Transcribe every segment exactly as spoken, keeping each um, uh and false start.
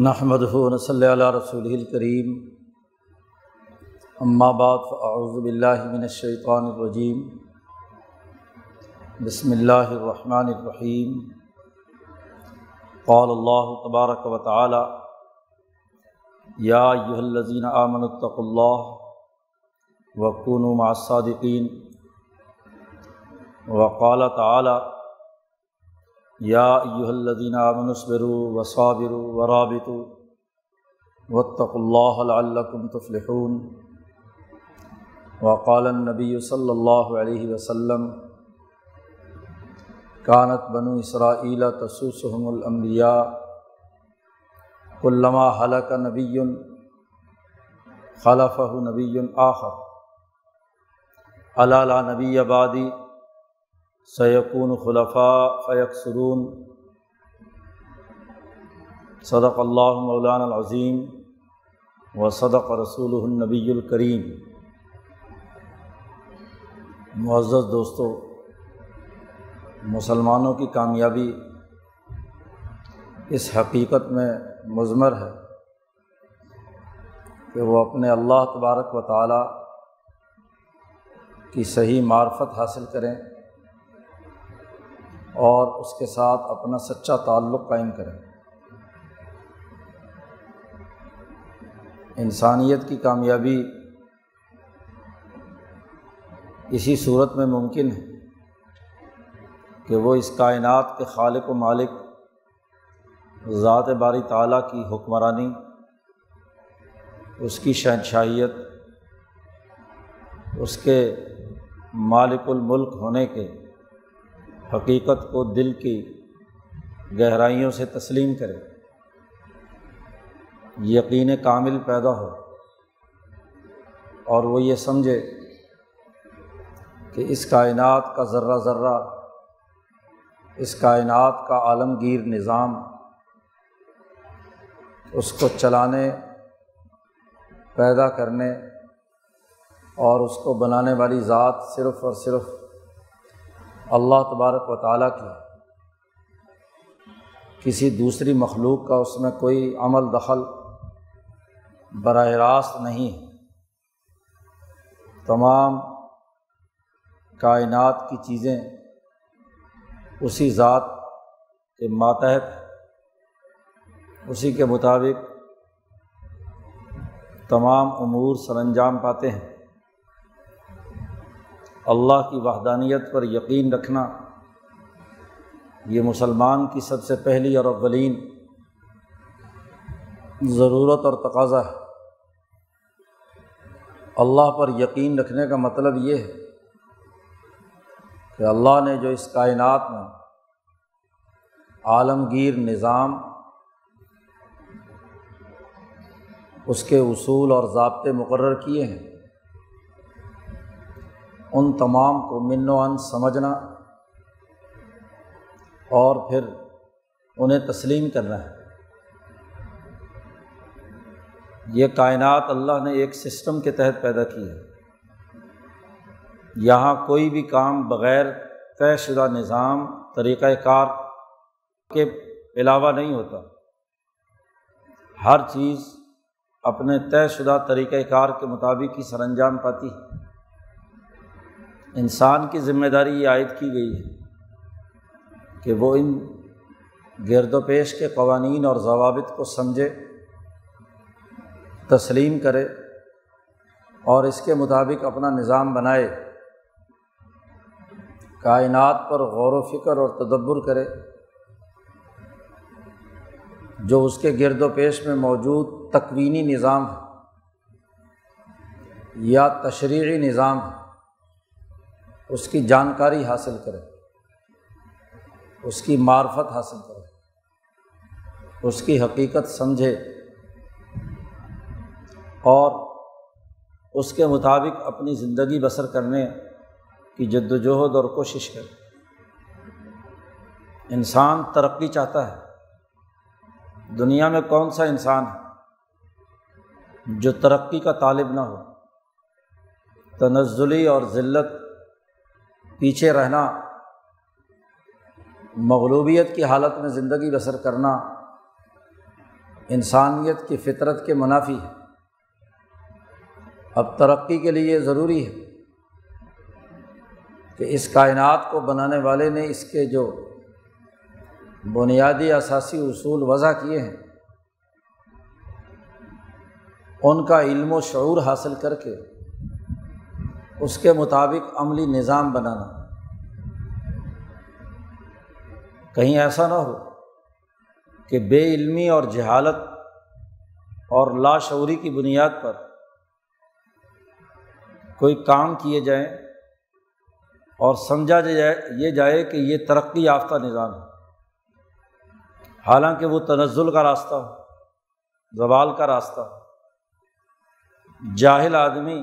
نحمدہ و نصلی علی رسولہ الکریم، اما بعد فاعوذ باللہ من الشیطان الرجیم، بسم اللہ الرحمن الرحیم۔ قال اللہ تبارک و تعالی، یا ایھا الذین آمنوا اتقوا اللہ وکونوا مع الصادقین۔ وقال تعالی، یا ایھا الذین آمنوا اصبروا وصابروا ورابطوا واتقوا اللہ لعلکم تفلحون۔ وقال النبی صلی اللہ علیہ وسلم، کانت بنو اسرائیل تسوسهم الانبیاء کلما ہلک نبی خلفہ نبی آخر، الا لا نبی بعدی سیکون خلفاء فیکثرون۔ صدق اللہ مولانا العظیم و صدق رسولہ النبی الکریم۔ معزز دوستو، مسلمانوں کی کامیابی اس حقیقت میں مضمر ہے کہ وہ اپنے اللہ تبارک و تعالیٰ کی صحیح معرفت حاصل کریں اور اس کے ساتھ اپنا سچا تعلق قائم کریں۔ انسانیت کی کامیابی اسی صورت میں ممکن ہے کہ وہ اس کائنات کے خالق و مالک ذات باری تعالیٰ کی حکمرانی، اس کی شہنشاہیت، اس کے مالک الملک ہونے کے حقیقت کو دل کی گہرائیوں سے تسلیم کرے، یقین کامل پیدا ہو اور وہ یہ سمجھے کہ اس کائنات کا ذرہ ذرہ، اس کائنات کا عالمگیر نظام، اس کو چلانے، پیدا کرنے اور اس کو بنانے والی ذات صرف اور صرف اللہ تبارک و تعالیٰ کی، کسی دوسری مخلوق کا اس میں کوئی عمل دخل براہ راست نہیں ہے۔ تمام کائنات کی چیزیں اسی ذات کے ماتحت، اسی کے مطابق تمام امور سرانجام پاتے ہیں۔ اللہ کی وحدانیت پر یقین رکھنا یہ مسلمان کی سب سے پہلی اور اولین ضرورت اور تقاضا ہے۔ اللہ پر یقین رکھنے کا مطلب یہ ہے کہ اللہ نے جو اس کائنات میں عالمگیر نظام، اس کے اصول اور ضابطے مقرر کیے ہیں، ان تمام کو من و عن سمجھنا اور پھر انہیں تسلیم کرنا ہے۔ یہ کائنات اللہ نے ایک سسٹم کے تحت پیدا کی ہے۔ یہاں کوئی بھی کام بغیر طے شدہ نظام، طریقہ کار کے علاوہ نہیں ہوتا۔ ہر چیز اپنے طے شدہ طریقہ کار کے مطابق ہی سرانجام پاتی ہے۔ انسان کی ذمہ داری یہ عائد کی گئی ہے کہ وہ ان گرد و پیش کے قوانین اور ضوابط کو سمجھے، تسلیم کرے اور اس کے مطابق اپنا نظام بنائے، کائنات پر غور و فکر اور تدبر کرے، جو اس کے گرد و پیش میں موجود تکوینی نظام ہے یا تشریعی نظام ہے، اس کی جانکاری حاصل کرے، اس کی معرفت حاصل کرے، اس کی حقیقت سمجھے اور اس کے مطابق اپنی زندگی بسر کرنے کی جد و جہد اور کوشش کرے۔ انسان ترقی چاہتا ہے۔ دنیا میں کون سا انسان ہے جو ترقی کا طالب نہ ہو؟ تنزلی اور ذلت، پیچھے رہنا، مغلوبیت کی حالت میں زندگی بسر کرنا انسانیت کی فطرت کے منافی ہے۔ اب ترقی کے لیے ضروری ہے کہ اس کائنات کو بنانے والے نے اس کے جو بنیادی اساسی اصول وضع کیے ہیں ان کا علم و شعور حاصل کر کے اس کے مطابق عملی نظام بنانا، کہیں ایسا نہ ہو کہ بے علمی اور جہالت اور لاشعوری کی بنیاد پر کوئی کام کیے جائیں اور سمجھا جائے یہ جائے کہ یہ ترقی یافتہ نظام ہے، حالانکہ وہ تنزل کا راستہ ہو، زوال کا راستہ ہو۔ جاہل آدمی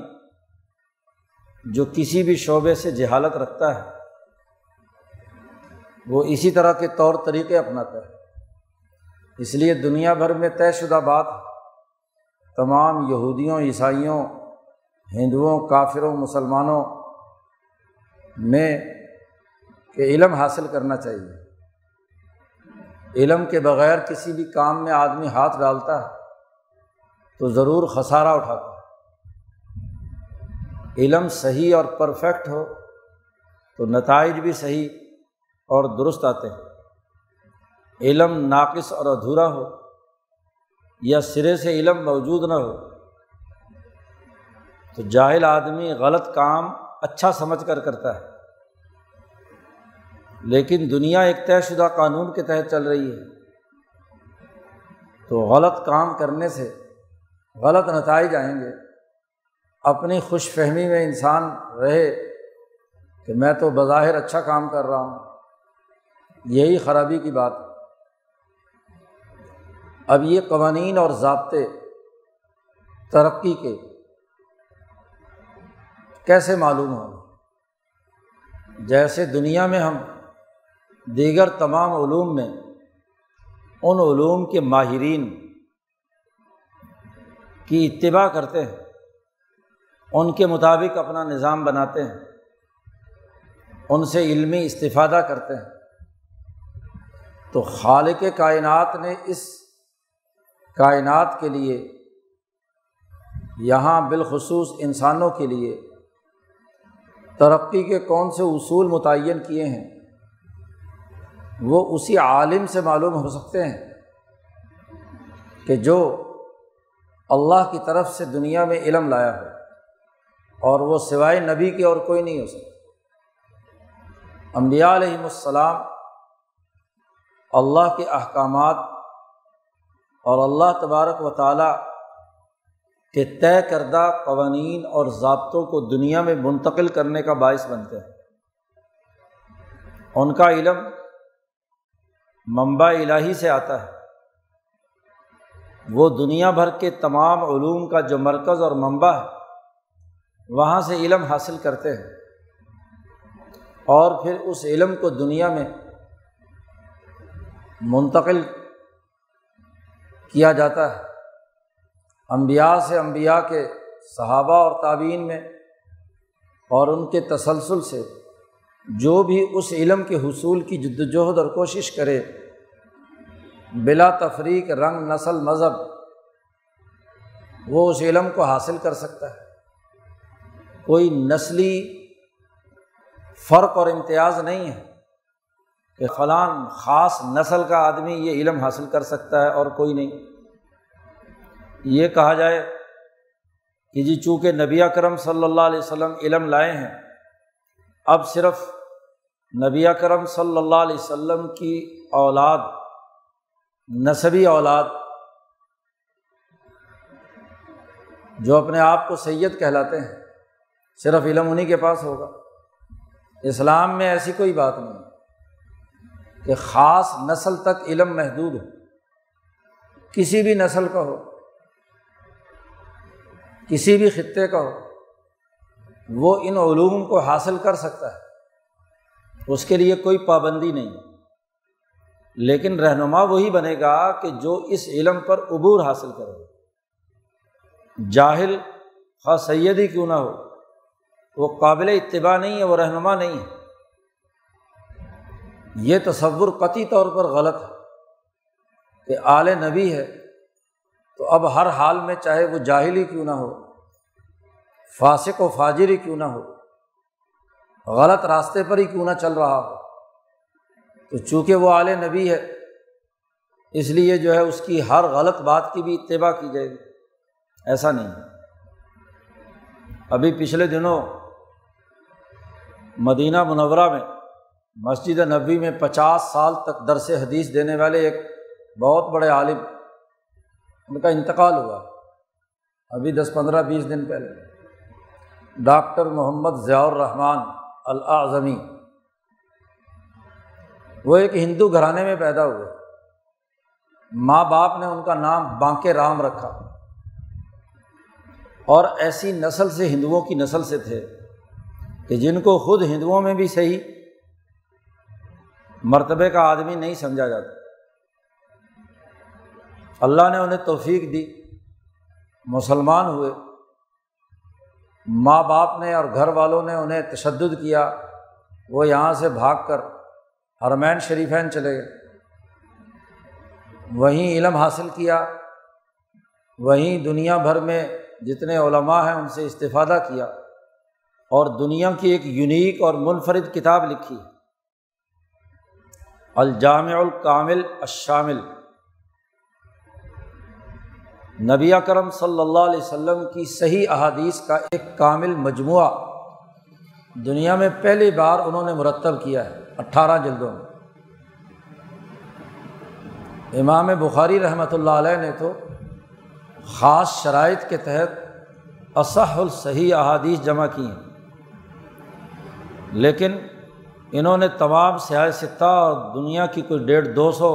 جو کسی بھی شعبے سے جہالت رکھتا ہے وہ اسی طرح کے طور طریقے اپناتا ہے۔ اس لیے دنیا بھر میں طے شدہ بات تمام یہودیوں، عیسائیوں، ہندوؤں، کافروں، مسلمانوں میں کہ علم حاصل کرنا چاہیے۔ علم کے بغیر کسی بھی کام میں آدمی ہاتھ ڈالتا ہے تو ضرور خسارہ اٹھاتا ہے۔ علم صحیح اور پرفیکٹ ہو تو نتائج بھی صحیح اور درست آتے ہیں۔ علم ناقص اور ادھورا ہو یا سرے سے علم موجود نہ ہو تو جاہل آدمی غلط کام اچھا سمجھ کر کرتا ہے۔ لیکن دنیا ایک طے شدہ قانون کے تحت چل رہی ہے تو غلط کام کرنے سے غلط نتائج آئیں گے۔ اپنی خوش فہمی میں انسان رہے کہ میں تو بظاہر اچھا کام کر رہا ہوں، یہی خرابی کی بات ہے۔ اب یہ قوانین اور ضابطے ترقی کے کیسے معلوم ہوں؟ جیسے دنیا میں ہم دیگر تمام علوم میں ان علوم کے ماہرین کی اتباع کرتے ہیں، ان کے مطابق اپنا نظام بناتے ہیں، ان سے علمی استفادہ کرتے ہیں، تو خالق کائنات نے اس کائنات کے لیے، یہاں بالخصوص انسانوں کے لیے ترقی کے کون سے اصول متعین کیے ہیں وہ اسی عالم سے معلوم ہو سکتے ہیں کہ جو اللہ کی طرف سے دنیا میں علم لایا ہو، اور وہ سوائے نبی کے اور کوئی نہیں ہو سکتا۔ انبیاء علیہم السلام اللہ کے احکامات اور اللہ تبارک و تعالیٰ کہ طے کردہ قوانین اور ضابطوں کو دنیا میں منتقل کرنے کا باعث بنتے ہیں۔ ان کا علم منبع الہی سے آتا ہے، وہ دنیا بھر کے تمام علوم کا جو مرکز اور منبع ہے وہاں سے علم حاصل کرتے ہیں، اور پھر اس علم کو دنیا میں منتقل کیا جاتا ہے۔ انبیاء سے انبیاء کے صحابہ اور تابعین میں اور ان کے تسلسل سے جو بھی اس علم کے حصول کی جد وجہد اور کوشش کرے، بلا تفریق، رنگ، نسل، مذہب، وہ اس علم کو حاصل کر سکتا ہے۔ کوئی نسلی فرق اور امتیاز نہیں ہے کہ فلاں خاص نسل کا آدمی یہ علم حاصل کر سکتا ہے اور کوئی نہیں۔ یہ کہا جائے کہ جی چونکہ نبی اکرم صلی اللہ علیہ وسلم علم لائے ہیں، اب صرف نبی اکرم صلی اللہ علیہ وسلم کی اولاد، نسبی اولاد جو اپنے آپ کو سید کہلاتے ہیں، صرف علم انہی کے پاس ہوگا۔ اسلام میں ایسی کوئی بات نہیں کہ خاص نسل تک علم محدود ہو، کسی بھی نسل کا ہو، کسی بھی خطے کا ہو، وہ ان علوم کو حاصل کر سکتا ہے، اس کے لیے کوئی پابندی نہیں۔ لیکن رہنما وہی بنے گا کہ جو اس علم پر عبور حاصل کرے گا۔ جاہل خواہ سیدی کیوں نہ ہو، وہ قابل اتباع نہیں ہے، وہ رہنما نہیں ہے۔ یہ تصور قطعی طور پر غلط ہے کہ آل نبی ہے تو اب ہر حال میں چاہے وہ جاہل ہی کیوں نہ ہو، فاسق و فاجر ہی کیوں نہ ہو، غلط راستے پر ہی کیوں نہ چل رہا ہو، تو چونکہ وہ آل نبی ہے اس لیے جو ہے اس کی ہر غلط بات کی بھی اتباع کی جائے گی، ایسا نہیں ہے۔ ابھی پچھلے دنوں مدینہ منورہ میں مسجد نبوی میں پچاس سال تک درس حدیث دینے والے ایک بہت بڑے عالم، ان کا انتقال ہوا ابھی دس پندرہ بیس دن پہلے، ڈاکٹر محمد ضیاء الرحمن الاعظمی۔ وہ ایک ہندو گھرانے میں پیدا ہوئے، ماں باپ نے ان کا نام بانکے رام رکھا، اور ایسی نسل سے ہندوؤں کی نسل سے تھے کہ جن کو خود ہندوؤں میں بھی صحیح مرتبے کا آدمی نہیں سمجھا جاتا۔ اللہ نے انہیں توفیق دی، مسلمان ہوئے، ماں باپ نے اور گھر والوں نے انہیں تشدد کیا، وہ یہاں سے بھاگ کر حرمین شریفین چلے گئے، وہیں علم حاصل کیا، وہیں دنیا بھر میں جتنے علماء ہیں ان سے استفادہ کیا، اور دنیا کی ایک یونیک اور منفرد کتاب لکھی ہے الجامع الکامل الشامل۔ نبی اکرم صلی اللہ علیہ وسلم کی صحیح احادیث کا ایک کامل مجموعہ دنیا میں پہلی بار انہوں نے مرتب کیا ہے اٹھارہ جلدوں میں۔ امام بخاری رحمۃ اللہ علیہ نے تو خاص شرائط کے تحت اصح الصحیح احادیث جمع کی ہیں، لیکن انہوں نے تمام سیاہ ستہ اور دنیا کی کوئی ڈیڑھ دو سو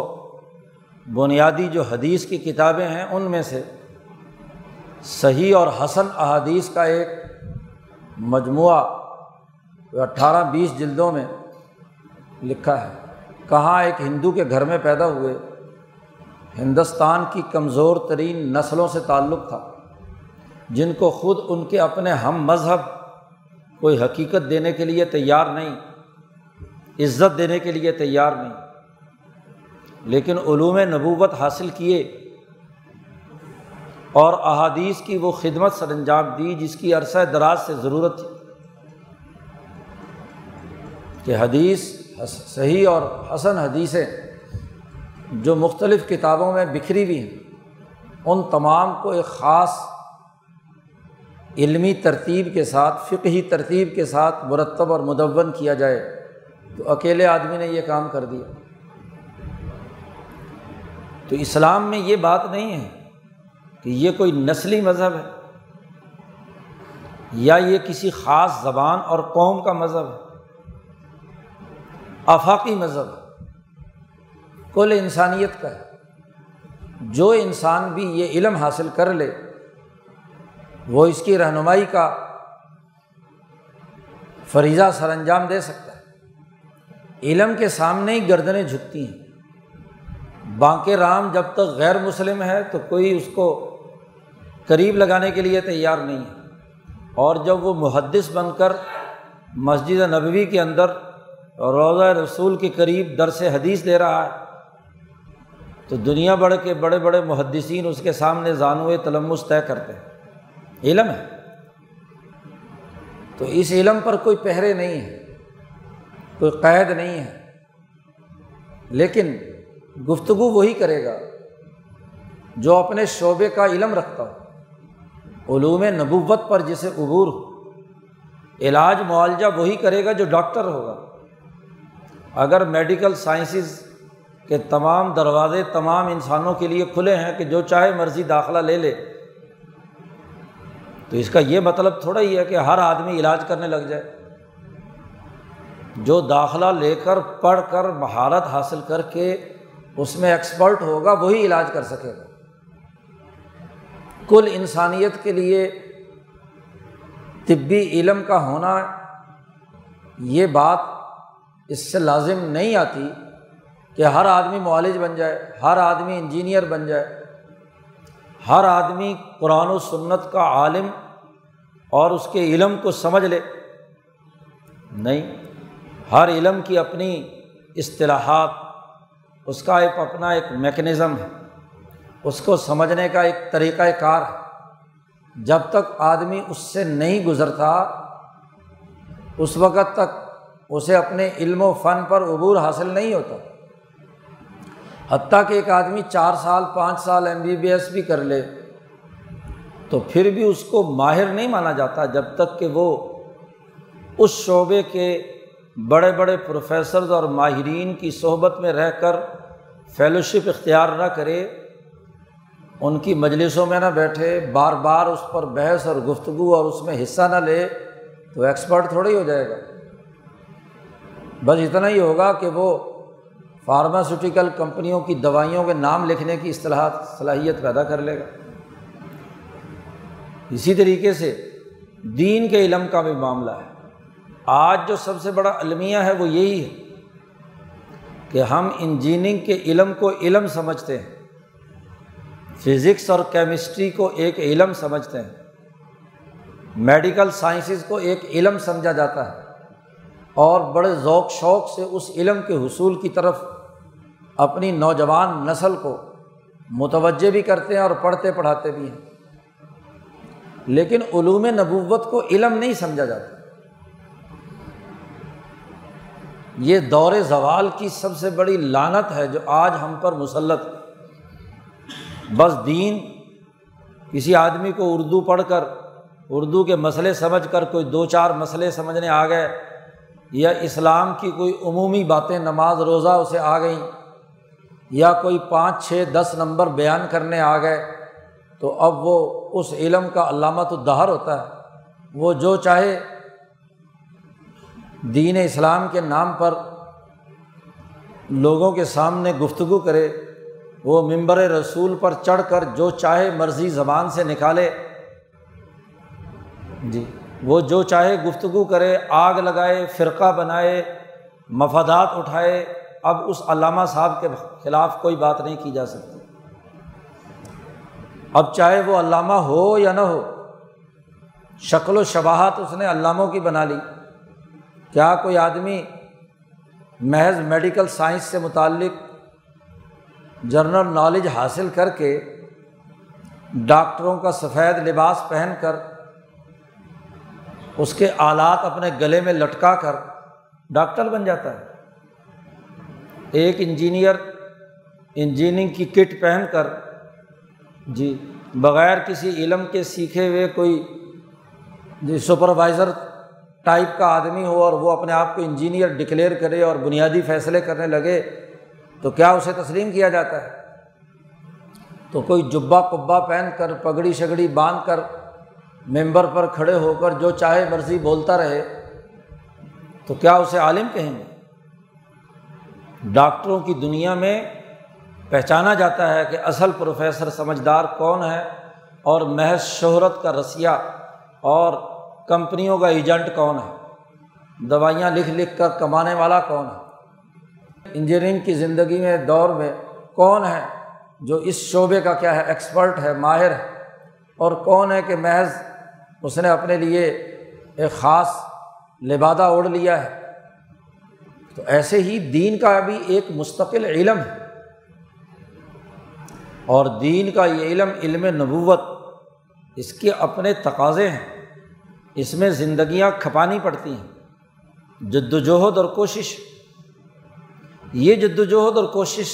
بنیادی جو حدیث کی کتابیں ہیں ان میں سے صحیح اور حسن احادیث کا ایک مجموعہ اٹھارہ بیس جلدوں میں لکھا ہے۔ کہاں ایک ہندو کے گھر میں پیدا ہوئے، ہندوستان کی کمزور ترین نسلوں سے تعلق تھا، جن کو خود ان کے اپنے ہم مذہب کوئی حقیقت دینے کے لیے تیار نہیں، عزت دینے کے لیے تیار نہیں، لیکن علوم نبوت حاصل کیے اور احادیث کی وہ خدمت سر انجام دی جس کی عرصہ دراز سے ضرورت تھی کہ حدیث صحیح اور حسن حدیثیں جو مختلف کتابوں میں بکھری ہوئی ہیں ان تمام کو ایک خاص علمی ترتیب کے ساتھ، فقہی ترتیب کے ساتھ مرتب اور مدون کیا جائے، تو اکیلے آدمی نے یہ کام کر دیا۔ تو اسلام میں یہ بات نہیں ہے کہ یہ کوئی نسلی مذہب ہے یا یہ کسی خاص زبان اور قوم کا مذہب ہے، آفاقی مذہب ہے، کل انسانیت کا ہے۔ جو انسان بھی یہ علم حاصل کر لے وہ اس کی رہنمائی کا فریضہ سر انجام دے سکتا ہے۔ علم کے سامنے ہی گردنیں جھکتی ہیں۔ بانکے رام جب تک غیر مسلم ہے تو کوئی اس کو قریب لگانے کے لیے تیار نہیں ہے، اور جب وہ محدث بن کر مسجد نبوی کے اندر روضہ رسول کے قریب درس حدیث دے رہا ہے تو دنیا بھر کے بڑے بڑے محدثین اس کے سامنے زانوئے تلمس طے کرتے ہیں۔ علم ہے تو اس علم پر کوئی پہرے نہیں ہیں، کوئی قید نہیں ہے، لیکن گفتگو وہی کرے گا جو اپنے شعبے کا علم رکھتا ہو۔ علوم نبوت پر جسے عبور ہو، علاج معالجہ وہی کرے گا جو ڈاکٹر ہوگا۔ اگر میڈیکل سائنسز کے تمام دروازے تمام انسانوں کے لیے کھلے ہیں کہ جو چاہے مرضی داخلہ لے لے، تو اس کا یہ مطلب تھوڑا ہی ہے کہ ہر آدمی علاج کرنے لگ جائے۔ جو داخلہ لے کر پڑھ کر مہارت حاصل کر کے اس میں ایکسپرٹ ہوگا وہی علاج کر سکے گا۔ کل انسانیت کے لیے طبی علم کا ہونا یہ بات اس سے لازم نہیں آتی کہ ہر آدمی معالج بن جائے، ہر آدمی انجینئر بن جائے، ہر آدمی قرآن و سنت کا عالم اور اس کے علم کو سمجھ لے، نہیں، ہر علم کی اپنی اصطلاحات، اس کا ایک اپنا ایک میکنزم ہے، اس کو سمجھنے کا ایک طریقہ کار ہے۔ جب تک آدمی اس سے نہیں گزرتا اس وقت تک اسے اپنے علم و فن پر عبور حاصل نہیں ہوتا۔ حتیٰ کہ ایک آدمی چار سال پانچ سال ایم بی بی ایس بھی کر لے تو پھر بھی اس کو ماہر نہیں مانا جاتا جب تک کہ وہ اس شعبے کے بڑے بڑے پروفیسرز اور ماہرین کی صحبت میں رہ کر فیلوشپ اختیار نہ کرے، ان کی مجلسوں میں نہ بیٹھے، بار بار اس پر بحث اور گفتگو اور اس میں حصہ نہ لے تو ایکسپرٹ تھوڑا ہی ہو جائے گا۔ بس اتنا ہی ہوگا کہ وہ فارماسیوٹیکل کمپنیوں کی دوائیوں کے نام لکھنے کی اصطلاحات صلاحیت پیدا کر لے گا۔ اسی طریقے سے دین کے علم کا بھی معاملہ ہے۔ آج جو سب سے بڑا المیہ ہے وہ یہی ہے کہ ہم انجینئرنگ کے علم کو علم سمجھتے ہیں، فزکس اور کیمسٹری کو ایک علم سمجھتے ہیں، میڈیکل سائنسز کو ایک علم سمجھا جاتا ہے اور بڑے ذوق شوق سے اس علم کے حصول کی طرف اپنی نوجوان نسل کو متوجہ بھی کرتے ہیں اور پڑھتے پڑھاتے بھی ہیں، لیکن علوم نبوت کو علم نہیں سمجھا جاتا۔ یہ دور زوال کی سب سے بڑی لعنت ہے جو آج ہم پر مسلط ہے۔ بس دین کسی آدمی کو اردو پڑھ کر، اردو کے مسئلے سمجھ کر کوئی دو چار مسئلے سمجھنے آ گئے، یا اسلام کی کوئی عمومی باتیں نماز روزہ اسے آ گئیں، یا کوئی پانچ چھ دس نمبر بیان کرنے آ گئے تو اب وہ اس علم کا علامہ تو دہر ہوتا ہے، وہ جو چاہے دین اسلام کے نام پر لوگوں کے سامنے گفتگو کرے، وہ منبر رسول پر چڑھ کر جو چاہے مرضی زبان سے نکالے، جی وہ جو چاہے گفتگو کرے، آگ لگائے، فرقہ بنائے، مفادات اٹھائے۔ اب اس علامہ صاحب کے خلاف کوئی بات نہیں کی جا سکتی۔ اب چاہے وہ علامہ ہو یا نہ ہو، شکل و شباہت اس نے علاموں کی بنا لی۔ کیا کوئی آدمی محض میڈیکل سائنس سے متعلق جنرل نالج حاصل کر کے ڈاکٹروں کا سفید لباس پہن کر اس کے آلات اپنے گلے میں لٹکا کر ڈاکٹر بن جاتا ہے؟ ایک انجینئر انجینئرنگ کی کٹ پہن کر جی بغیر کسی علم کے سیکھے ہوئے کوئی جی سپروائزر ٹائپ کا آدمی ہو اور وہ اپنے آپ کو انجینئر ڈکلیئر کرے اور بنیادی فیصلے کرنے لگے تو کیا اسے تسلیم کیا جاتا ہے؟ تو کوئی جبہ قبہ پہن کر پگڑی شگڑی باندھ کر ممبر پر کھڑے ہو کر جو چاہے مرضی بولتا رہے تو کیا اسے عالم کہیں گے؟ ڈاکٹروں کی دنیا میں پہچانا جاتا ہے کہ اصل پروفیسر سمجھدار کون ہے اور محض شہرت کا رسیا اور کمپنیوں کا ایجنٹ کون ہے، دوائیاں لکھ لکھ کر کمانے والا کون ہے، انجینئرنگ کی زندگی میں دور میں کون ہے جو اس شعبے کا کیا ہے ایکسپرٹ ہے، ماہر ہے، اور کون ہے کہ محض اس نے اپنے لیے ایک خاص لبادہ اوڑھ لیا ہے۔ تو ایسے ہی دین کا بھی ایک مستقل علم ہے، اور دین کا یہ علم علم نبوت، اس کے اپنے تقاضے ہیں، اس میں زندگیاں کھپانی پڑتی ہیں، جد وجہد اور کوشش۔ یہ جد وجہد اور کوشش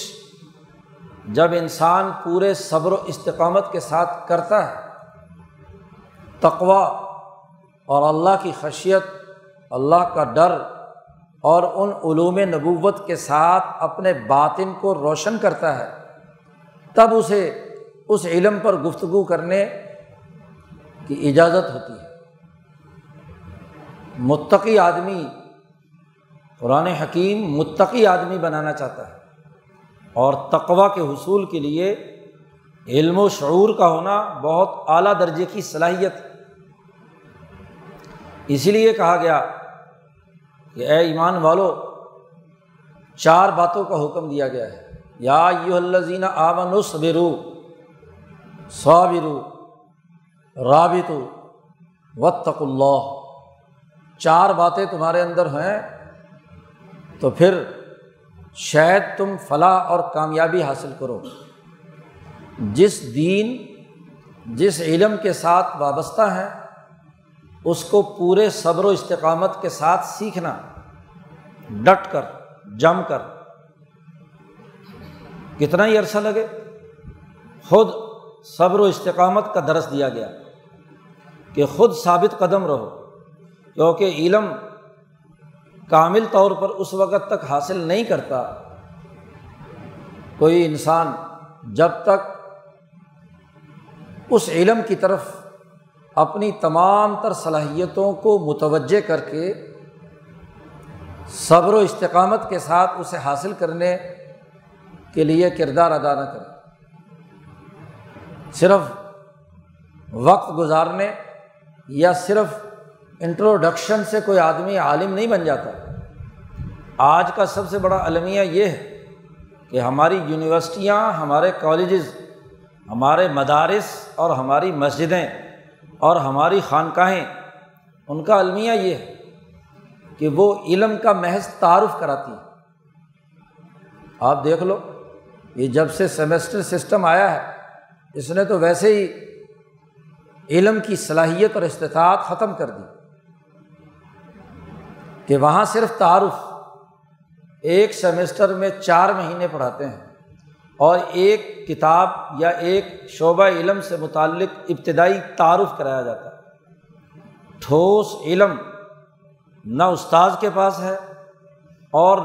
جب انسان پورے صبر و استقامت کے ساتھ کرتا ہے، تقویٰ اور اللہ کی خشیت، اللہ کا ڈر اور ان علوم نبوت کے ساتھ اپنے باطن کو روشن کرتا ہے، تب اسے اس علم پر گفتگو کرنے کی اجازت ہوتی ہے۔ متقی آدمی، قرآن حکیم متقی آدمی بنانا چاہتا ہے، اور تقویٰ کے حصول کے لیے علم و شعور کا ہونا بہت اعلیٰ درجے کی صلاحیت ہے۔ اسی لیے کہا گیا کہ اے ایمان والو، چار باتوں کا حکم دیا گیا ہے، یا ایھا الذین آمنوا اصبروا صابروا رابطوا واتقوا اللہ۔ چار باتیں تمہارے اندر ہیں تو پھر شاید تم فلاح اور کامیابی حاصل کرو۔ جس دین جس علم کے ساتھ وابستہ ہیں اس کو پورے صبر و استقامت کے ساتھ سیکھنا، ڈٹ کر جم کر، کتنا ہی عرصہ لگے، خود صبر و استقامت کا درس دیا گیا کہ خود ثابت قدم رہو، کیونکہ علم کامل طور پر اس وقت تک حاصل نہیں کرتا کوئی انسان جب تک اس علم کی طرف اپنی تمام تر صلاحیتوں کو متوجہ کر کے صبر و استقامت کے ساتھ اسے حاصل کرنے کے لیے کردار ادا نہ کرے، صرف وقت گزارنے یا صرف انٹروڈکشن سے کوئی آدمی عالم نہیں بن جاتا۔ آج کا سب سے بڑا المیہ یہ ہے کہ ہماری یونیورسٹیاں، ہمارے کالجز، ہمارے مدارس اور ہماری مسجدیں اور ہماری خانقاہیں، ان کا المیہ یہ ہے کہ وہ علم کا محض تعارف کراتی ہیں۔ آپ دیکھ لو، یہ جب سے سیمسٹر سسٹم آیا ہے اس نے تو ویسے ہی علم کی صلاحیت اور استطاعت ختم کر دی کہ وہاں صرف تعارف، ایک سیمسٹر میں چار مہینے پڑھاتے ہیں اور ایک کتاب یا ایک شعبہ علم سے متعلق ابتدائی تعارف کرایا جاتا ہے۔ ٹھوس علم نہ استاد کے پاس ہے اور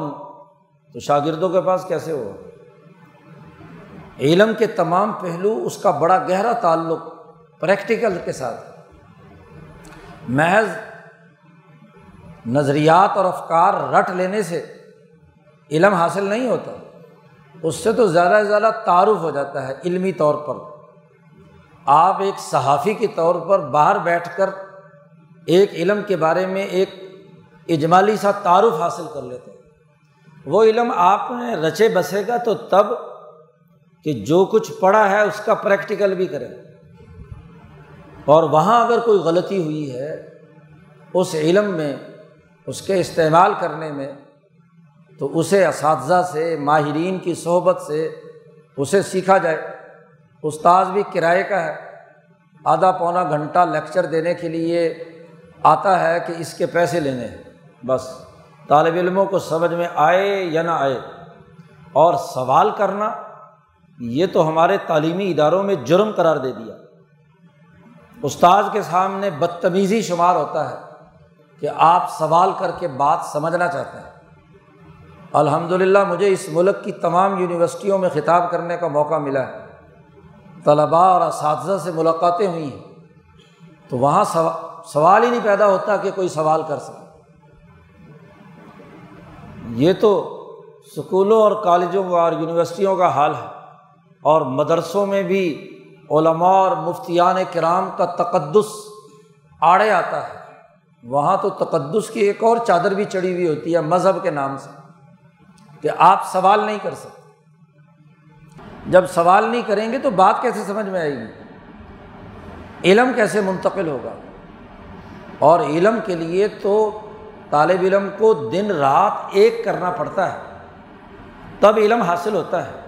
تو شاگردوں کے پاس کیسے ہوا؟ علم کے تمام پہلو، اس کا بڑا گہرا تعلق پریکٹیکل کے ساتھ، محض نظریات اور افکار رٹ لینے سے علم حاصل نہیں ہوتا، اس سے تو زیادہ سے زیادہ تعارف ہو جاتا ہے۔ علمی طور پر آپ ایک صحافی کے طور پر باہر بیٹھ کر ایک علم کے بارے میں ایک اجمالی سا تعارف حاصل کر لیتے ہیں۔ وہ علم آپ نے رچے بسے گا تو تب کہ جو کچھ پڑھا ہے اس کا پریکٹیکل بھی کریں، اور وہاں اگر کوئی غلطی ہوئی ہے اس علم میں، اس کے استعمال کرنے میں، تو اسے اساتذہ سے، ماہرین کی صحبت سے اسے سیکھا جائے۔ استاد بھی کرائے کا ہے، آدھا پونا گھنٹہ لیکچر دینے کے لیے آتا ہے کہ اس کے پیسے لینے ہیں، بس طالب علموں کو سمجھ میں آئے یا نہ آئے۔ اور سوال کرنا یہ تو ہمارے تعلیمی اداروں میں جرم قرار دے دیا، استاد کے سامنے بدتمیزی شمار ہوتا ہے کہ آپ سوال کر کے بات سمجھنا چاہتے ہیں۔ الحمدللہ مجھے اس ملک کی تمام یونیورسٹیوں میں خطاب کرنے کا موقع ملا ہے، طلباء اور اساتذہ سے ملاقاتیں ہوئی ہیں، تو وہاں سوال ہی نہیں پیدا ہوتا کہ کوئی سوال کر سکے۔ یہ تو سکولوں اور کالجوں اور یونیورسٹیوں کا حال ہے، اور مدرسوں میں بھی علماء اور مفتیان کرام کا تقدس آڑے آتا ہے، وہاں تو تقدس کی ایک اور چادر بھی چڑھی ہوئی ہوتی ہے مذہب کے نام سے کہ آپ سوال نہیں کر سکتے۔ جب سوال نہیں کریں گے تو بات کیسے سمجھ میں آئے گی؟ علم کیسے منتقل ہوگا؟ اور علم کے لیے تو طالب علم کو دن رات ایک کرنا پڑتا ہے تب علم حاصل ہوتا ہے۔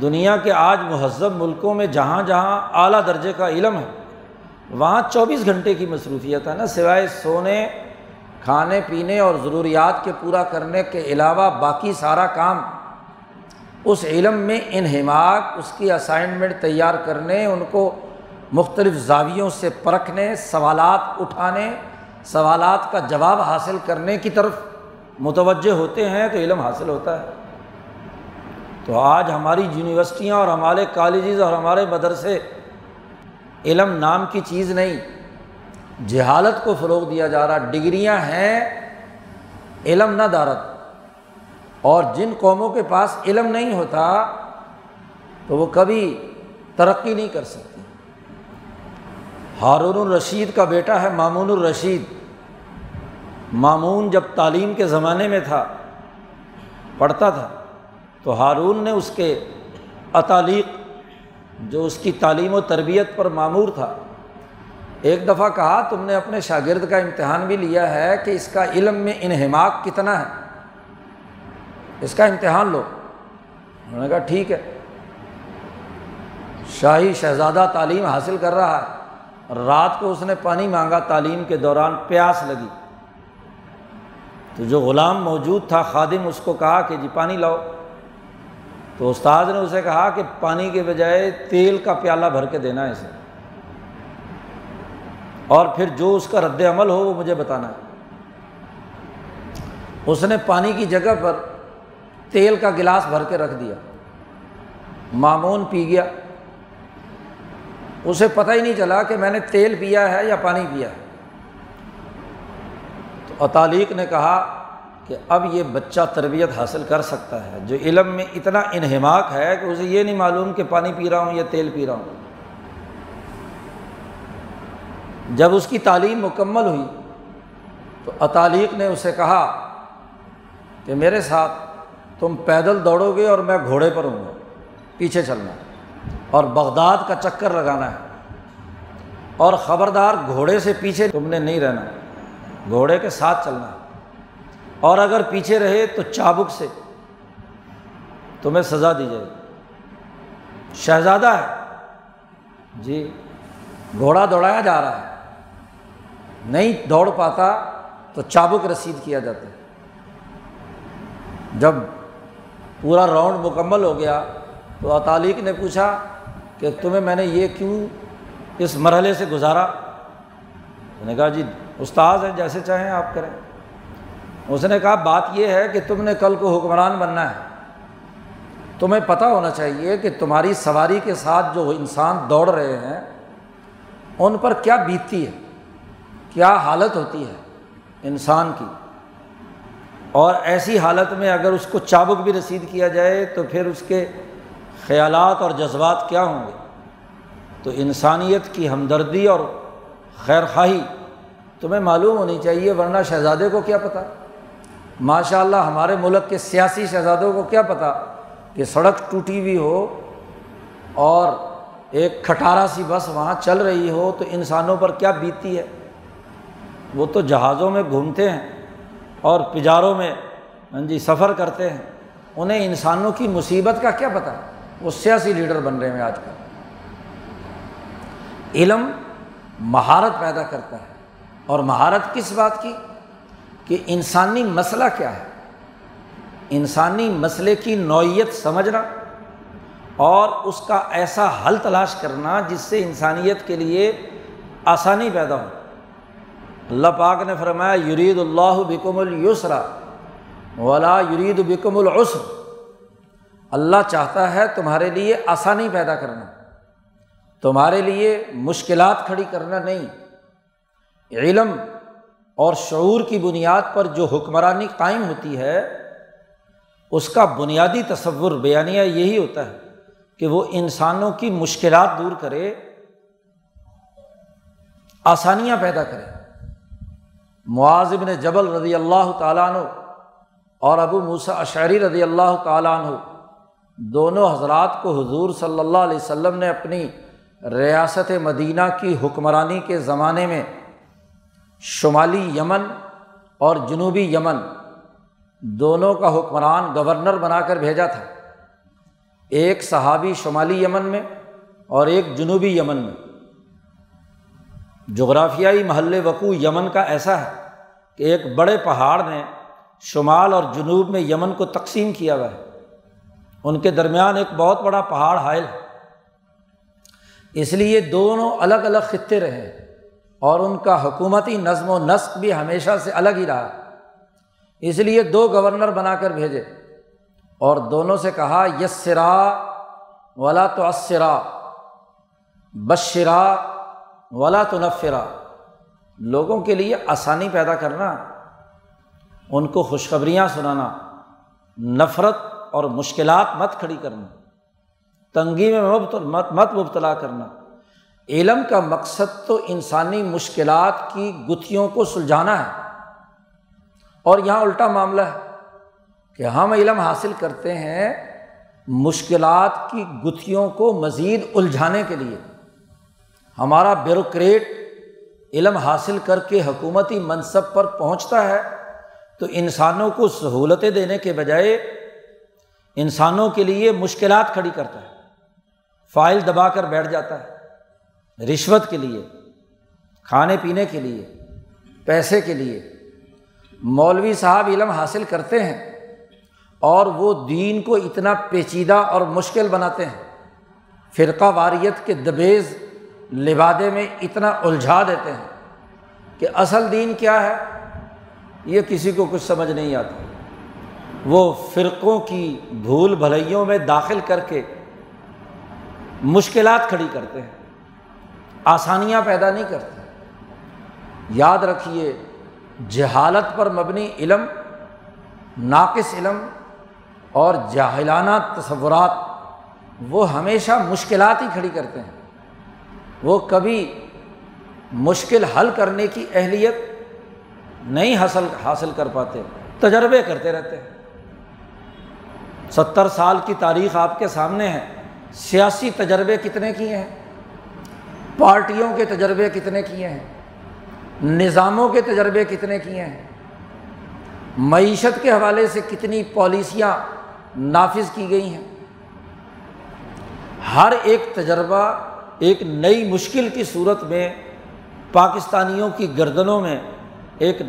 دنیا کے آج مہذب ملکوں میں جہاں جہاں اعلیٰ درجے کا علم ہے وہاں چوبیس گھنٹے کی مصروفیت ہے نا، سوائے سونے، کھانے پینے اور ضروریات کے پورا کرنے کے علاوہ باقی سارا کام اس علم میں انہماک، اس کی اسائنمنٹ تیار کرنے، ان کو مختلف زاویوں سے پرکھنے، سوالات اٹھانے، سوالات کا جواب حاصل کرنے کی طرف متوجہ ہوتے ہیں تو علم حاصل ہوتا ہے۔ تو آج ہماری یونیورسٹیاں اور ہمارے کالجز اور ہمارے مدرسے علم نام کی چیز نہیں، جہالت کو فروغ دیا جا رہا، ڈگریاں ہیں علم نہ دارت۔ اور جن قوموں کے پاس علم نہیں ہوتا تو وہ کبھی ترقی نہیں کر سکتی۔ ہارون الرشید کا بیٹا ہے مامون الرشید۔ مامون جب تعلیم کے زمانے میں تھا، پڑھتا تھا، تو ہارون نے اس کے اتالیق جو اس کی تعلیم و تربیت پر مامور تھا، ایک دفعہ کہا تم نے اپنے شاگرد کا امتحان بھی لیا ہے کہ اس کا علم میں انہماک کتنا ہے، اس کا امتحان لو۔ انہوں نے کہا ٹھیک ہے۔ شاہی شہزادہ تعلیم حاصل کر رہا ہے، رات کو اس نے پانی مانگا، تعلیم کے دوران پیاس لگی، تو جو غلام موجود تھا خادم اس کو کہا کہ جی پانی لاؤ، تو استاد نے اسے کہا کہ پانی کے بجائے تیل کا پیالہ بھر کے دینا ہے اسے، اور پھر جو اس کا رد عمل ہو وہ مجھے بتانا ہے۔ اس نے پانی کی جگہ پر تیل کا گلاس بھر کے رکھ دیا، مامون پی گیا، اسے پتہ ہی نہیں چلا کہ میں نے تیل پیا ہے یا پانی پیا ہے۔ تو عطالق نے کہا کہ اب یہ بچہ تربیت حاصل کر سکتا ہے، جو علم میں اتنا انہماک ہے کہ اسے یہ نہیں معلوم کہ پانی پی رہا ہوں یا تیل پی رہا ہوں۔ جب اس کی تعلیم مکمل ہوئی تو عطالق نے اسے کہا کہ میرے ساتھ تم پیدل دوڑو گے اور میں گھوڑے پر ہوں گا، پیچھے چلنا اور بغداد کا چکر لگانا ہے، اور خبردار گھوڑے سے پیچھے تم نے نہیں رہنا، گھوڑے کے ساتھ چلنا ہے، اور اگر پیچھے رہے تو چابک سے تمہیں سزا دی جائے گی۔ شہزادہ ہے جی، گھوڑا دوڑایا جا رہا ہے، نہیں دوڑ پاتا تو چابک رسید کیا جاتا ہے۔ جب پورا راؤنڈ مکمل ہو گیا تو عطالق نے پوچھا کہ تمہیں میں نے یہ کیوں اس مرحلے سے گزارا؟ میں نے کہا جی استاد ہیں، جیسے چاہیں آپ کریں۔ اس نے کہا بات یہ ہے کہ تم نے کل کو حکمران بننا ہے، تمہیں پتہ ہونا چاہیے کہ تمہاری سواری کے ساتھ جو انسان دوڑ رہے ہیں ان پر کیا بیتتی ہے، کیا حالت ہوتی ہے انسان کی، اور ایسی حالت میں اگر اس کو چابک بھی رسید کیا جائے تو پھر اس کے خیالات اور جذبات کیا ہوں گے۔ تو انسانیت کی ہمدردی اور خیر خواہی تمہیں معلوم ہونی چاہیے، ورنہ شہزادے کو کیا پتہ؟ ماشاء اللہ ہمارے ملک کے سیاسی شہزادوں کو کیا پتہ کہ سڑک ٹوٹی ہوئی ہو اور ایک کھٹارا سی بس وہاں چل رہی ہو تو انسانوں پر کیا بیتتی ہے۔ وہ تو جہازوں میں گھومتے ہیں اور پجاروں میں جی سفر کرتے ہیں، انہیں انسانوں کی مصیبت کا کیا پتہ؟ وہ سیاسی لیڈر بن رہے ہیں آج کل۔ علم مہارت پیدا کرتا ہے، اور مہارت کس بات کی کہ انسانی مسئلہ کیا ہے، انسانی مسئلے کی نوعیت سمجھنا اور اس کا ایسا حل تلاش کرنا جس سے انسانیت کے لیے آسانی پیدا ہو۔ اللہ پاک نے فرمایا یرید اللہ بکم اليسر ولا یرید بکم العسر، اللہ چاہتا ہے تمہارے لیے آسانی پیدا کرنا، تمہارے لیے مشکلات کھڑی کرنا نہیں۔ علم اور شعور کی بنیاد پر جو حکمرانی قائم ہوتی ہے اس کا بنیادی تصور بیانیہ یہی ہوتا ہے کہ وہ انسانوں کی مشکلات دور کرے، آسانیاں پیدا کرے۔ معاذ بن جبل رضی اللہ تعالیٰ عنہ اور ابو موسیٰ اشعری رضی اللہ تعالیٰ عنہ دونوں حضرات کو حضور صلی اللہ علیہ وسلم نے اپنی ریاست مدینہ کی حکمرانی کے زمانے میں شمالی یمن اور جنوبی یمن دونوں کا حکمران گورنر بنا کر بھیجا تھا، ایک صحابی شمالی یمن میں اور ایک جنوبی یمن میں۔ جغرافیائی محل وقوع یمن کا ایسا ہے کہ ایک بڑے پہاڑ نے شمال اور جنوب میں یمن کو تقسیم کیا ہوا ہے، ان کے درمیان ایک بہت بڑا پہاڑ حائل ہے، اس لیے دونوں الگ الگ خطے رہے ہیں اور ان کا حکومتی نظم و نسق بھی ہمیشہ سے الگ ہی رہا، اس لیے دو گورنر بنا کر بھیجے اور دونوں سے کہا یسرا ولا تعسرا، بشرا ولا تنفرا، لوگوں کے لیے آسانی پیدا کرنا، ان کو خوشخبریاں سنانا، نفرت اور مشکلات مت کھڑی کرنا، تنگی میں مت مبتلا کرنا۔ علم کا مقصد تو انسانی مشکلات کی گتھیوں کو سلجھانا ہے، اور یہاں الٹا معاملہ ہے کہ ہم علم حاصل کرتے ہیں مشکلات کی گتھیوں کو مزید الجھانے کے لیے۔ ہمارا بیوروکریٹ علم حاصل کر کے حکومتی منصب پر پہنچتا ہے تو انسانوں کو سہولتیں دینے کے بجائے انسانوں کے لیے مشکلات کھڑی کرتا ہے، فائل دبا کر بیٹھ جاتا ہے رشوت کے لیے، کھانے پینے کے لیے، پیسے کے لیے۔ مولوی صاحب علم حاصل کرتے ہیں اور وہ دین کو اتنا پیچیدہ اور مشکل بناتے ہیں، فرقہ واریت کے دبیز لبادے میں اتنا الجھا دیتے ہیں کہ اصل دین کیا ہے یہ کسی کو کچھ سمجھ نہیں آتا۔ وہ فرقوں کی بھول بھلائیوں میں داخل کر کے مشکلات کھڑی کرتے ہیں، آسانیاں پیدا نہیں کرتے۔ یاد رکھیے، جہالت پر مبنی علم، ناقص علم اور جاہلانہ تصورات وہ ہمیشہ مشکلات ہی کھڑی کرتے ہیں، وہ کبھی مشکل حل کرنے کی اہلیت نہیں حاصل حاصل کر پاتے، تجربے کرتے رہتے ہیں۔ ستر سال کی تاریخ آپ کے سامنے ہے، سیاسی تجربے کتنے کیے ہیں، پارٹیوں کے تجربے کتنے کیے ہیں، نظاموں کے تجربے کتنے کیے ہیں، معیشت کے حوالے سے کتنی پالیسیاں نافذ کی گئی ہیں۔ ہر ایک تجربہ ایک نئی مشکل کی صورت میں پاکستانیوں کی گردنوں میں ایک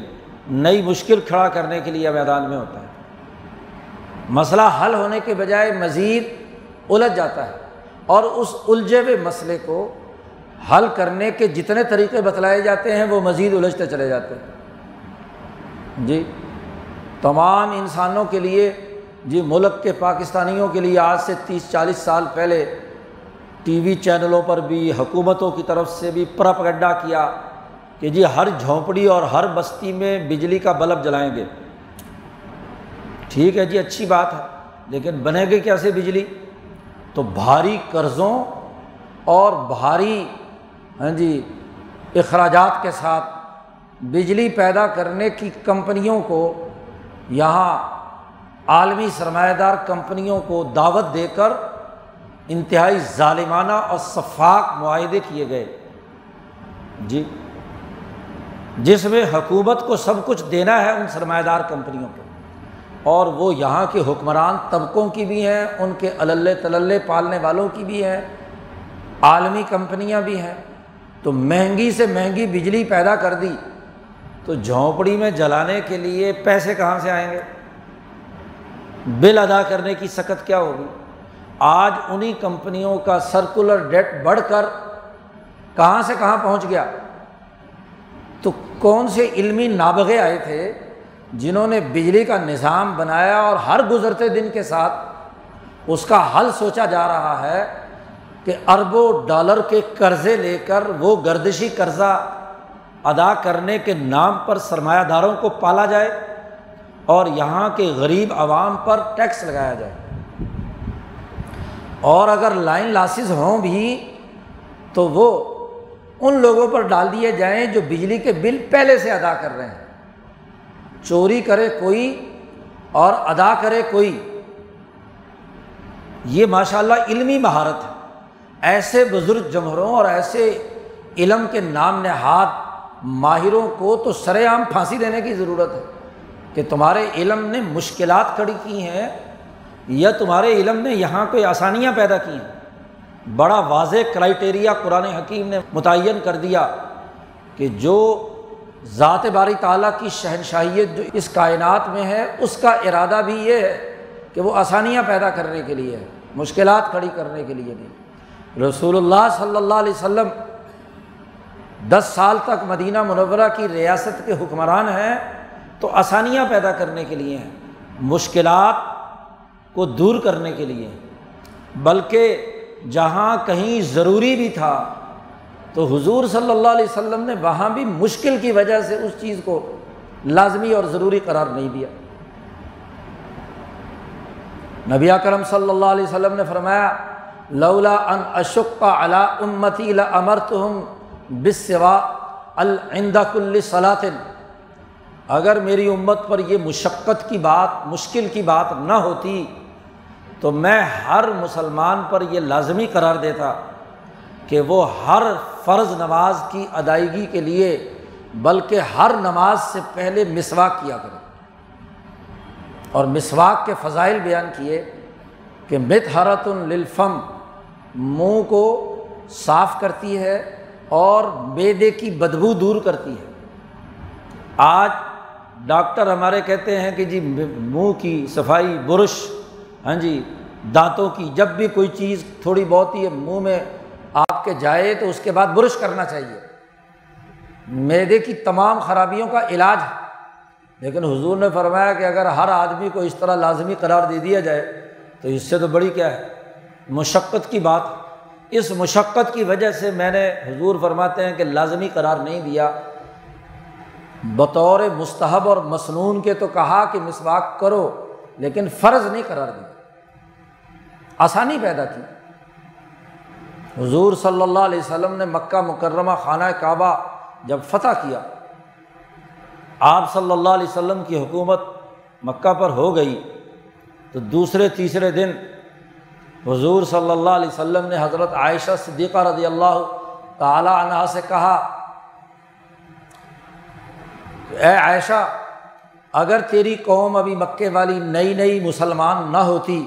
نئی مشکل کھڑا کرنے کے لیے میدان میں ہوتا ہے۔ مسئلہ حل ہونے کے بجائے مزید الجھ جاتا ہے، اور اس الجھے ہوئے مسئلے کو حل کرنے کے جتنے طریقے بتلائے جاتے ہیں وہ مزید الجھتے چلے جاتے ہیں۔ جی تمام انسانوں کے لیے، جی ملک کے پاکستانیوں کے لیے آج سے تیس چالیس سال پہلے ٹی وی چینلوں پر بھی حکومتوں کی طرف سے بھی پروپیگنڈا کیا کہ جی ہر جھونپڑی اور ہر بستی میں بجلی کا بلب جلائیں گے۔ ٹھیک ہے جی، اچھی بات ہے، لیکن بنے گی کیسے بجلی؟ تو بھاری قرضوں اور بھاری ہاں جی اخراجات کے ساتھ بجلی پیدا کرنے کی کمپنیوں کو، یہاں عالمی سرمایہ دار کمپنیوں کو دعوت دے کر انتہائی ظالمانہ اور سفاک معاہدے کیے گئے، جی جس میں حکومت کو سب کچھ دینا ہے ان سرمایہ دار کمپنیوں کو، اور وہ یہاں کے حکمران طبقوں کی بھی ہیں، ان کے عللے تللے پالنے والوں کی بھی ہیں، عالمی کمپنیاں بھی ہیں۔ تو مہنگی سے مہنگی بجلی پیدا کر دی، تو جھونپڑی میں جلانے کے لیے پیسے کہاں سے آئیں گے؟ بل ادا کرنے کی سکت کیا ہوگی؟ آج انہی کمپنیوں کا سرکولر ڈیٹ بڑھ کر کہاں سے کہاں پہنچ گیا۔ تو کون سے علمی نابغے آئے تھے جنہوں نے بجلی کا نظام بنایا اور ہر گزرتے دن کے ساتھ اس کا حل سوچا جا رہا ہے کہ اربوں ڈالر کے قرضے لے کر وہ گردشی قرضہ ادا کرنے کے نام پر سرمایہ داروں کو پالا جائے اور یہاں کے غریب عوام پر ٹیکس لگایا جائے، اور اگر لائن لاسز ہوں بھی تو وہ ان لوگوں پر ڈال دیے جائیں جو بجلی کے بل پہلے سے ادا کر رہے ہیں۔ چوری کرے کوئی اور ادا کرے کوئی، یہ ماشاءاللہ علمی مہارت ہے۔ ایسے بزرگ جمہوروں اور ایسے علم کے نام نہاد ماہروں کو تو سر عام پھانسی دینے کی ضرورت ہے کہ تمہارے علم نے مشکلات کھڑی کی ہیں یا تمہارے علم نے یہاں کوئی آسانیاں پیدا کی ہیں۔ بڑا واضح کرائٹیریا قرآن حکیم نے متعین کر دیا کہ جو ذات باری تعالیٰ کی شہنشاہیت جو اس کائنات میں ہے، اس کا ارادہ بھی یہ ہے کہ وہ آسانیاں پیدا کرنے کے لیے ہے، مشکلات کھڑی کرنے کے لیے نہیں۔ رسول اللہ صلی اللہ علیہ وسلم دس سال تک مدینہ منورہ کی ریاست کے حکمران ہیں تو آسانیاں پیدا کرنے کے لیے ہیں، مشکلات کو دور کرنے کے لیے، بلکہ جہاں کہیں ضروری بھی تھا تو حضور صلی اللہ علیہ وسلم نے وہاں بھی مشکل کی وجہ سے اس چیز کو لازمی اور ضروری قرار نہیں دیا۔ نبی اکرم صلی اللہ علیہ وسلم نے فرمایا لولا ان اشق علی امتی لامرتهم بالسواک عند کل صلاۃ، اگر میری امت پر یہ مشقت کی بات، مشکل کی بات نہ ہوتی تو میں ہر مسلمان پر یہ لازمی قرار دیتا کہ وہ ہر فرض نماز کی ادائیگی کے لیے بلکہ ہر نماز سے پہلے مسواک کیا کرے، اور مسواک کے فضائل بیان کیے کہ مطہرۃ للفم منہ کو صاف کرتی ہے اور معدے کی بدبو دور کرتی ہے۔ آج ڈاکٹر ہمارے کہتے ہیں کہ جی منہ کی صفائی، برش، ہاں جی دانتوں کی، جب بھی کوئی چیز تھوڑی بہت ہی منہ میں آپ کے جائے تو اس کے بعد برش کرنا چاہیے، معدے کی تمام خرابیوں کا علاج ہے۔ لیکن حضور نے فرمایا کہ اگر ہر آدمی کو اس طرح لازمی قرار دے دیا جائے تو اس سے تو بڑی کیا ہے مشقت کی بات۔ اس مشقت کی وجہ سے میں نے، حضور فرماتے ہیں کہ لازمی قرار نہیں دیا، بطور مستحب اور مسنون کے تو کہا کہ مسواک کرو، لیکن فرض نہیں قرار دیا، آسانی پیدا کی۔ حضور صلی اللہ علیہ وسلم نے مکہ مکرمہ خانہ کعبہ جب فتح کیا، آپ صلی اللہ علیہ وسلم کی حکومت مکہ پر ہو گئی تو دوسرے تیسرے دن حضور صلی اللہ علیہ وسلم نے حضرت عائشہ صدیقہ رضی اللہ تعالی عنہا سے کہا، اے عائشہ، اگر تیری قوم ابھی مکے والی نئی نئی مسلمان نہ ہوتی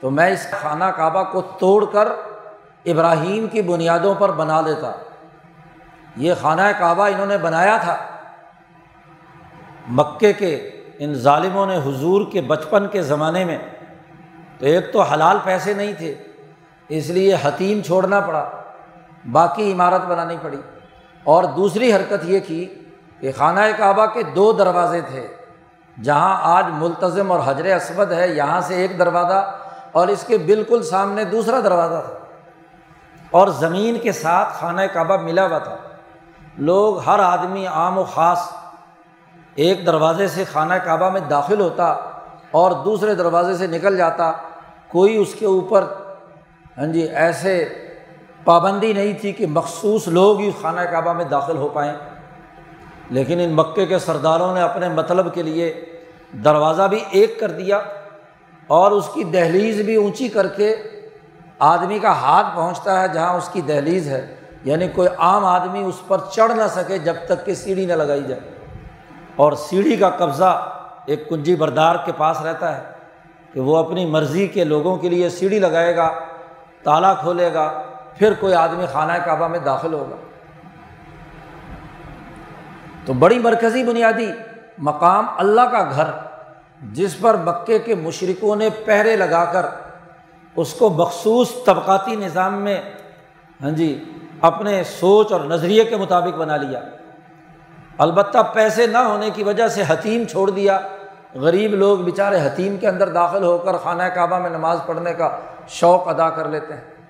تو میں اس خانہ کعبہ کو توڑ کر ابراہیم کی بنیادوں پر بنا دیتا۔ یہ خانہ کعبہ انہوں نے بنایا تھا، مکے کے ان ظالموں نے حضور کے بچپن کے زمانے میں، تو ایک تو حلال پیسے نہیں تھے اس لیے حتیم چھوڑنا پڑا، باقی عمارت بنانی پڑی، اور دوسری حرکت یہ کی کہ خانہ کعبہ کے دو دروازے تھے، جہاں آج ملتزم اور حجر اسود ہے، یہاں سے ایک دروازہ اور اس کے بالکل سامنے دوسرا دروازہ تھا، اور زمین کے ساتھ خانہ کعبہ ملا ہوا تھا۔ لوگ، ہر آدمی عام و خاص، ایک دروازے سے خانہ کعبہ میں داخل ہوتا اور دوسرے دروازے سے نکل جاتا، کوئی اس کے اوپر ہاں جی ایسے پابندی نہیں تھی کہ مخصوص لوگ ہی خانہ کعبہ میں داخل ہو پائیں۔ لیکن ان مکے کے سرداروں نے اپنے مطلب کے لیے دروازہ بھی ایک کر دیا اور اس کی دہلیز بھی اونچی کر کے آدمی کا ہاتھ پہنچتا ہے جہاں اس کی دہلیز ہے، یعنی کوئی عام آدمی اس پر چڑھ نہ سکے جب تک کہ سیڑھی نہ لگائی جائے، اور سیڑھی کا قبضہ ایک کنجی بردار کے پاس رہتا ہے کہ وہ اپنی مرضی کے لوگوں کے لیے سیڑھی لگائے گا، تالا کھولے گا، پھر کوئی آدمی خانہ کعبہ میں داخل ہوگا۔ تو بڑی مرکزی بنیادی مقام اللہ کا گھر، جس پر مکے کے مشرکوں نے پہرے لگا کر اس کو مخصوص طبقاتی نظام میں ہاں جی اپنے سوچ اور نظریے کے مطابق بنا لیا، البتہ پیسے نہ ہونے کی وجہ سے حتیم چھوڑ دیا، غریب لوگ بیچارے حتیم کے اندر داخل ہو کر خانہ کعبہ میں نماز پڑھنے کا شوق ادا کر لیتے ہیں۔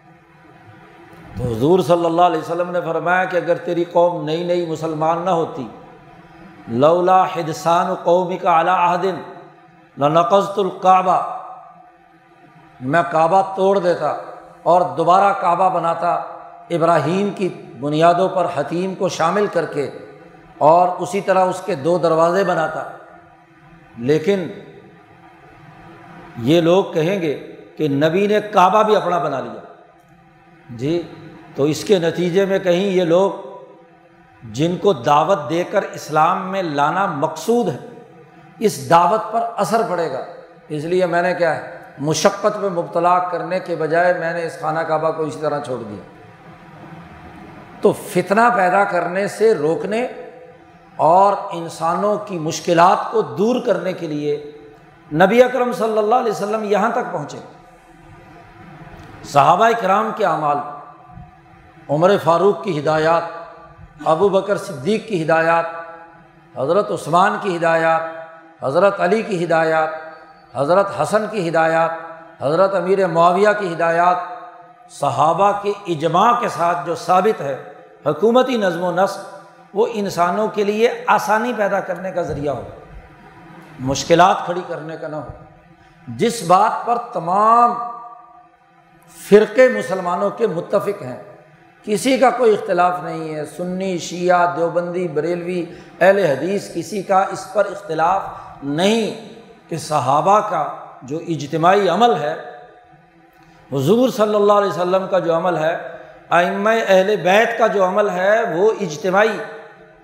تو حضور صلی اللہ علیہ وسلم نے فرمایا کہ اگر تیری قوم نئی نئی مسلمان نہ ہوتی، لولا حدسان قومک علی عہد لنقضت الکعبہ، میں کعبہ توڑ دیتا اور دوبارہ کعبہ بناتا، ابراہیم کی بنیادوں پر حتیم کو شامل کر کے، اور اسی طرح اس کے دو دروازے بناتا۔ لیکن یہ لوگ کہیں گے کہ نبی نے کعبہ بھی اپنا بنا لیا جی، تو اس کے نتیجے میں کہیں یہ لوگ جن کو دعوت دے کر اسلام میں لانا مقصود ہے، اس دعوت پر اثر پڑے گا، اس لیے میں نے کیا ہے مشقت میں مبتلا کرنے کے بجائے میں نے اس خانہ کعبہ کو اسی طرح چھوڑ دیا۔ تو فتنہ پیدا کرنے سے روکنے اور انسانوں کی مشکلات کو دور کرنے کے لیے نبی اکرم صلی اللہ علیہ وسلم یہاں تک پہنچے۔ صحابہ کرام کے اعمال، عمر فاروق کی ہدایات، ابو بکر صدیق کی ہدایات، حضرت عثمان کی ہدایات، حضرت علی کی ہدایات، حضرت حسن کی ہدایات، حضرت امیر معاویہ کی ہدایات، صحابہ کے اجماع کے ساتھ جو ثابت ہے حکومتی نظم و نسق، وہ انسانوں کے لیے آسانی پیدا کرنے کا ذریعہ ہو، مشکلات کھڑی کرنے کا نہ ہو۔ جس بات پر تمام فرقے مسلمانوں کے متفق ہیں، کسی کا کوئی اختلاف نہیں ہے، سنی، شیعہ، دیوبندی، بریلوی، اہل حدیث، کسی کا اس پر اختلاف نہیں کہ صحابہ کا جو اجتماعی عمل ہے، حضور صلی اللہ علیہ وسلم کا جو عمل ہے، ائمہ اہل بیت کا جو عمل ہے، وہ اجتماعی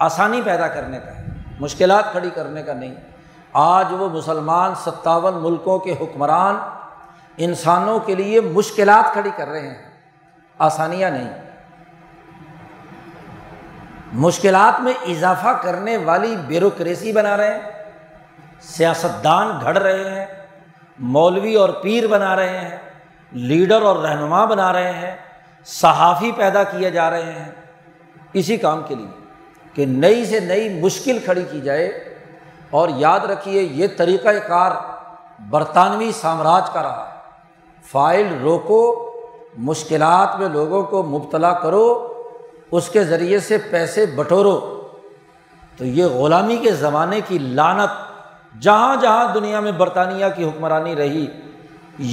آسانی پیدا کرنے کا ہے، مشکلات کھڑی کرنے کا نہیں۔ آج وہ مسلمان ستاون ملکوں کے حکمران انسانوں کے لیے مشکلات کھڑی کر رہے ہیں، آسانیاں نہیں، مشکلات میں اضافہ کرنے والی بیوروکریسی بنا رہے ہیں، سیاستدان گھڑ رہے ہیں، مولوی اور پیر بنا رہے ہیں، لیڈر اور رہنما بنا رہے ہیں، صحافی پیدا کیے جا رہے ہیں اسی کام کے لیے کہ نئی سے نئی مشکل کھڑی کی جائے۔ اور یاد رکھیے یہ طریقہ کار برطانوی سامراج کا رہا ہے، فائل روکو، مشکلات میں لوگوں کو مبتلا کرو، اس کے ذریعے سے پیسے بٹورو۔ تو یہ غلامی کے زمانے کی لعنت جہاں جہاں دنیا میں برطانیہ کی حکمرانی رہی،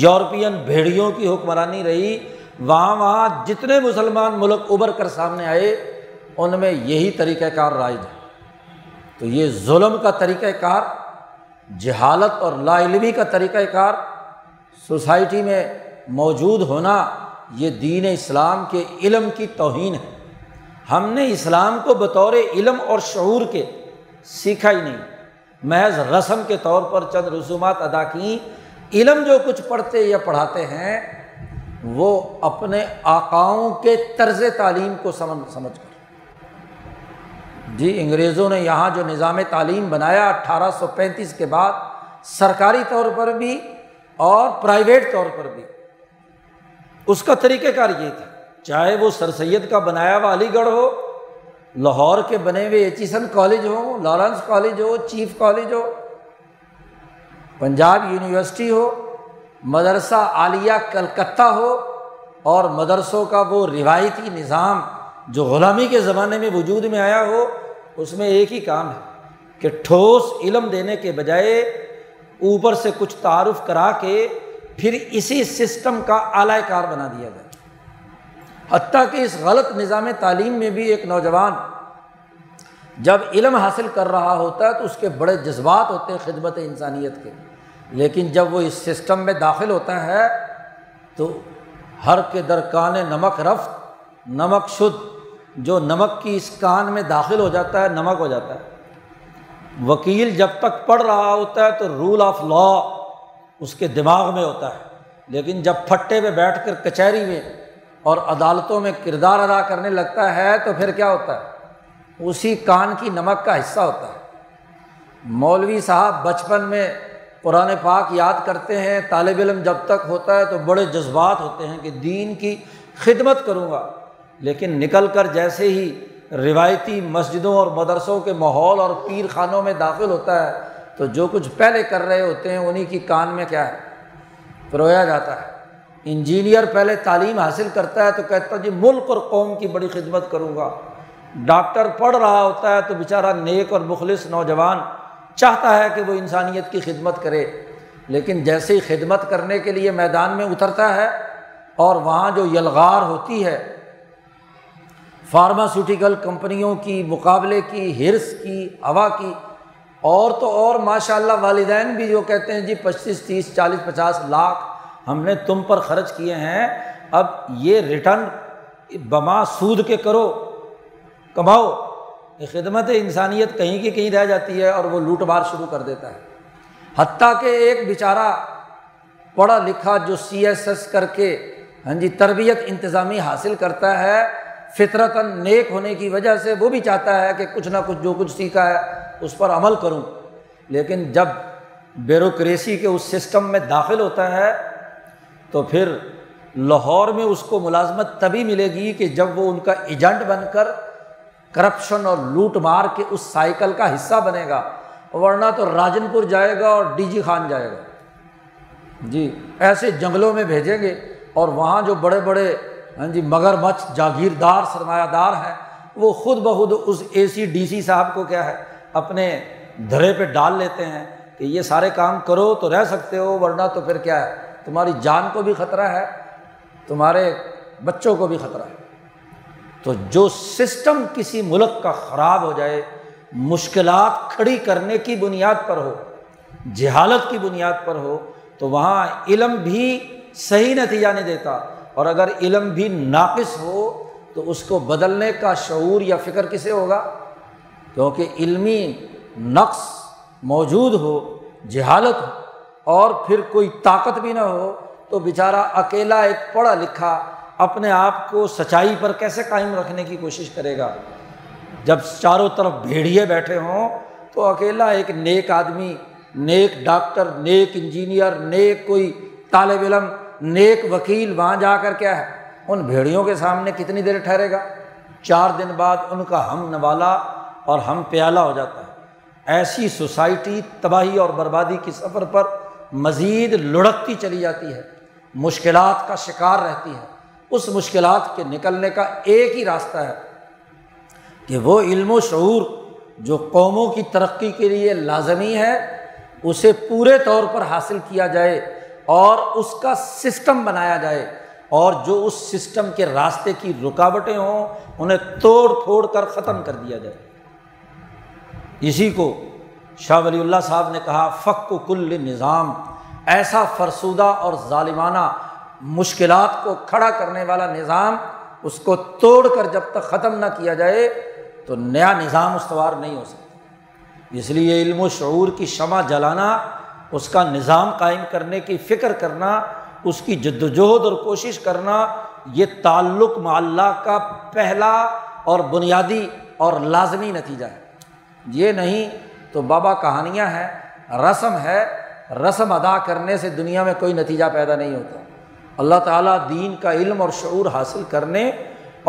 یورپین بھیڑیوں کی حکمرانی رہی، وہاں وہاں جتنے مسلمان ملک ابھر کر سامنے آئے ان میں یہی طریقہ کار رائج ہے۔ تو یہ ظلم کا طریقہ کار، جہالت اور لا علمی کا طریقہ کار، سوسائٹی میں موجود ہونا، یہ دین اسلام کے علم کی توہین ہے۔ ہم نے اسلام کو بطور علم اور شعور کے سیکھا ہی نہیں، محض رسم کے طور پر چند رسومات ادا کیں۔ علم جو کچھ پڑھتے یا پڑھاتے ہیں وہ اپنے آقاؤں کے طرز تعلیم کو سمجھ سمجھ کر، جی انگریزوں نے یہاں جو نظام تعلیم بنایا اٹھارہ سو پینتیس کے بعد، سرکاری طور پر بھی اور پرائیویٹ طور پر بھی، اس کا طریقہ کار یہ تھا، چاہے وہ سر سید کا بنایا ہوا علی گڑھ ہو، لاہور کے بنے ہوئے ایچیسن کالج ہو، لارنس کالج ہو، چیف کالج ہو، پنجاب یونیورسٹی ہو، مدرسہ عالیہ کلکتہ ہو، اور مدرسوں کا وہ روایتی نظام جو غلامی کے زمانے میں وجود میں آیا ہو، اس میں ایک ہی کام ہے کہ ٹھوس علم دینے کے بجائے اوپر سے کچھ تعارف کرا کے پھر اسی سسٹم کا اعلی کار بنا دیا گیا۔ حتیٰ کہ اس غلط نظام تعلیم میں بھی ایک نوجوان جب علم حاصل کر رہا ہوتا ہے تو اس کے بڑے جذبات ہوتے ہیں خدمت انسانیت کے، لیکن جب وہ اس سسٹم میں داخل ہوتا ہے تو ہر کے در کان نمک رفت، نمک شد، جو نمک کی اس کان میں داخل ہو جاتا ہے نمک ہو جاتا ہے۔ وکیل جب تک پڑھ رہا ہوتا ہے تو رول آف لا اس کے دماغ میں ہوتا ہے، لیکن جب پھٹے پہ بیٹھ کر کچہری میں اور عدالتوں میں کردار ادا کرنے لگتا ہے تو پھر کیا ہوتا ہے، اسی کان کی نمک کا حصہ ہوتا ہے۔ مولوی صاحب بچپن میں قرآن پاک یاد کرتے ہیں، طالب علم جب تک ہوتا ہے تو بڑے جذبات ہوتے ہیں کہ دین کی خدمت کروں گا، لیکن نکل کر جیسے ہی روایتی مسجدوں اور مدرسوں کے ماحول اور پیر خانوں میں داخل ہوتا ہے تو جو کچھ پہلے کر رہے ہوتے ہیں انہی کی کان میں کیا ہے، پرویا جاتا ہے۔ انجینئر پہلے تعلیم حاصل کرتا ہے تو کہتا ہے جی ملک اور قوم کی بڑی خدمت کروں گا، ڈاکٹر پڑھ رہا ہوتا ہے تو بیچارہ نیک اور مخلص نوجوان چاہتا ہے کہ وہ انسانیت کی خدمت کرے، لیکن جیسے ہی خدمت کرنے کے لیے میدان میں اترتا ہے اور وہاں جو یلغار ہوتی ہے فارماسیوٹیکل کمپنیوں کی، مقابلے کی، ہرس کی، ہوا کی، اور تو اور ماشاء اللہ والدین بھی جو کہتے ہیں جی پچیس تیس چالیس پچاس لاکھ ہم نے تم پر خرچ کیے ہیں، اب یہ ریٹرن بما سود کے کرو، کماؤ۔ یہ خدمت انسانیت کہیں کی کہیں رہ جاتی ہے اور وہ لوٹ مار شروع کر دیتا ہے۔ حتیٰ کہ ایک بیچارہ پڑھا لکھا جو سی ایس ایس کر کے ہاں جی تربیت انتظامی حاصل کرتا ہے، فطرتاً نیک ہونے کی وجہ سے وہ بھی چاہتا ہے کہ کچھ نہ کچھ جو کچھ سیکھا ہے اس پر عمل کروں، لیکن جب بیوروکریسی کے اس سسٹم میں داخل ہوتا ہے تو پھر لاہور میں اس کو ملازمت تبھی ملے گی کہ جب وہ ان کا ایجنٹ بن کر کرپشن اور لوٹ مار کے اس سائیکل کا حصہ بنے گا، ورنہ تو راجن پور جائے گا اور ڈی جی خان جائے گا، جی ایسے جنگلوں میں بھیجیں گے، اور وہاں جو بڑے بڑے ہاں جی مگرمچھ جاگیردار سرمایہ دار ہیں وہ خود بخود اس اے سی ڈی سی صاحب کو کیا ہے اپنے دھرے پہ ڈال لیتے ہیں کہ یہ سارے کام کرو تو رہ سکتے ہو، ورنہ تو پھر کیا ہے تمہاری جان کو بھی خطرہ ہے، تمہارے بچوں کو بھی خطرہ ہے۔ تو جو سسٹم کسی ملک کا خراب ہو جائے، مشکلات کھڑی کرنے کی بنیاد پر ہو، جہالت کی بنیاد پر ہو، تو وہاں علم بھی صحیح نتیجہ نہیں دیتا، اور اگر علم بھی ناقص ہو تو اس کو بدلنے کا شعور یا فکر کسے ہوگا؟ کیونکہ علمی نقص موجود ہو، جہالت ہو، اور پھر کوئی طاقت بھی نہ ہو، تو بیچارہ اکیلا ایک پڑھا لکھا اپنے آپ کو سچائی پر کیسے قائم رکھنے کی کوشش کرے گا؟ جب چاروں طرف بھیڑیے بیٹھے ہوں تو اکیلا ایک نیک آدمی، نیک ڈاکٹر، نیک انجینئر، نیک کوئی طالب علم، نیک وکیل وہاں جا کر کیا ہے، ان بھیڑیوں کے سامنے کتنی دیر ٹھہرے گا؟ چار دن بعد ان کا ہم نوالا اور ہم پیالہ ہو جاتا ہے۔ ایسی سوسائٹی تباہی اور بربادی کی سفر پر مزید لڑکتی چلی جاتی ہے، مشکلات کا شکار رہتی ہے۔ اس مشکلات کے نکلنے کا ایک ہی راستہ ہے کہ وہ علم و شعور جو قوموں کی ترقی کے لیے لازمی ہے اسے پورے طور پر حاصل کیا جائے اور اس کا سسٹم بنایا جائے، اور جو اس سسٹم کے راستے کی رکاوٹیں ہوں انہیں توڑ پھوڑ کر ختم کر دیا جائے۔ اسی کو شاہ ولی اللہ صاحب نے کہا فک کل نظام، ایسا فرسودہ اور ظالمانہ مشکلات کو کھڑا کرنے والا نظام، اس کو توڑ کر جب تک ختم نہ کیا جائے تو نیا نظام استوار نہیں ہو سکتا۔ اس لیے علم و شعور کی شمع جلانا، اس کا نظام قائم کرنے کی فکر کرنا، اس کی جد و جہد اور کوشش کرنا، یہ تعلق مع اللہ کا پہلا اور بنیادی اور لازمی نتیجہ ہے۔ یہ نہیں تو بابا کہانیاں ہیں، رسم ہے، رسم ادا کرنے سے دنیا میں کوئی نتیجہ پیدا نہیں ہوتا۔ اللہ تعالیٰ دین کا علم اور شعور حاصل کرنے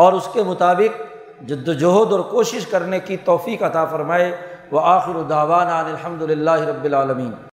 اور اس کے مطابق جد و جہد اور کوشش کرنے کی توفیق عطا فرمائے۔ وآخر دعوانا الحمد للہ رب العالمین۔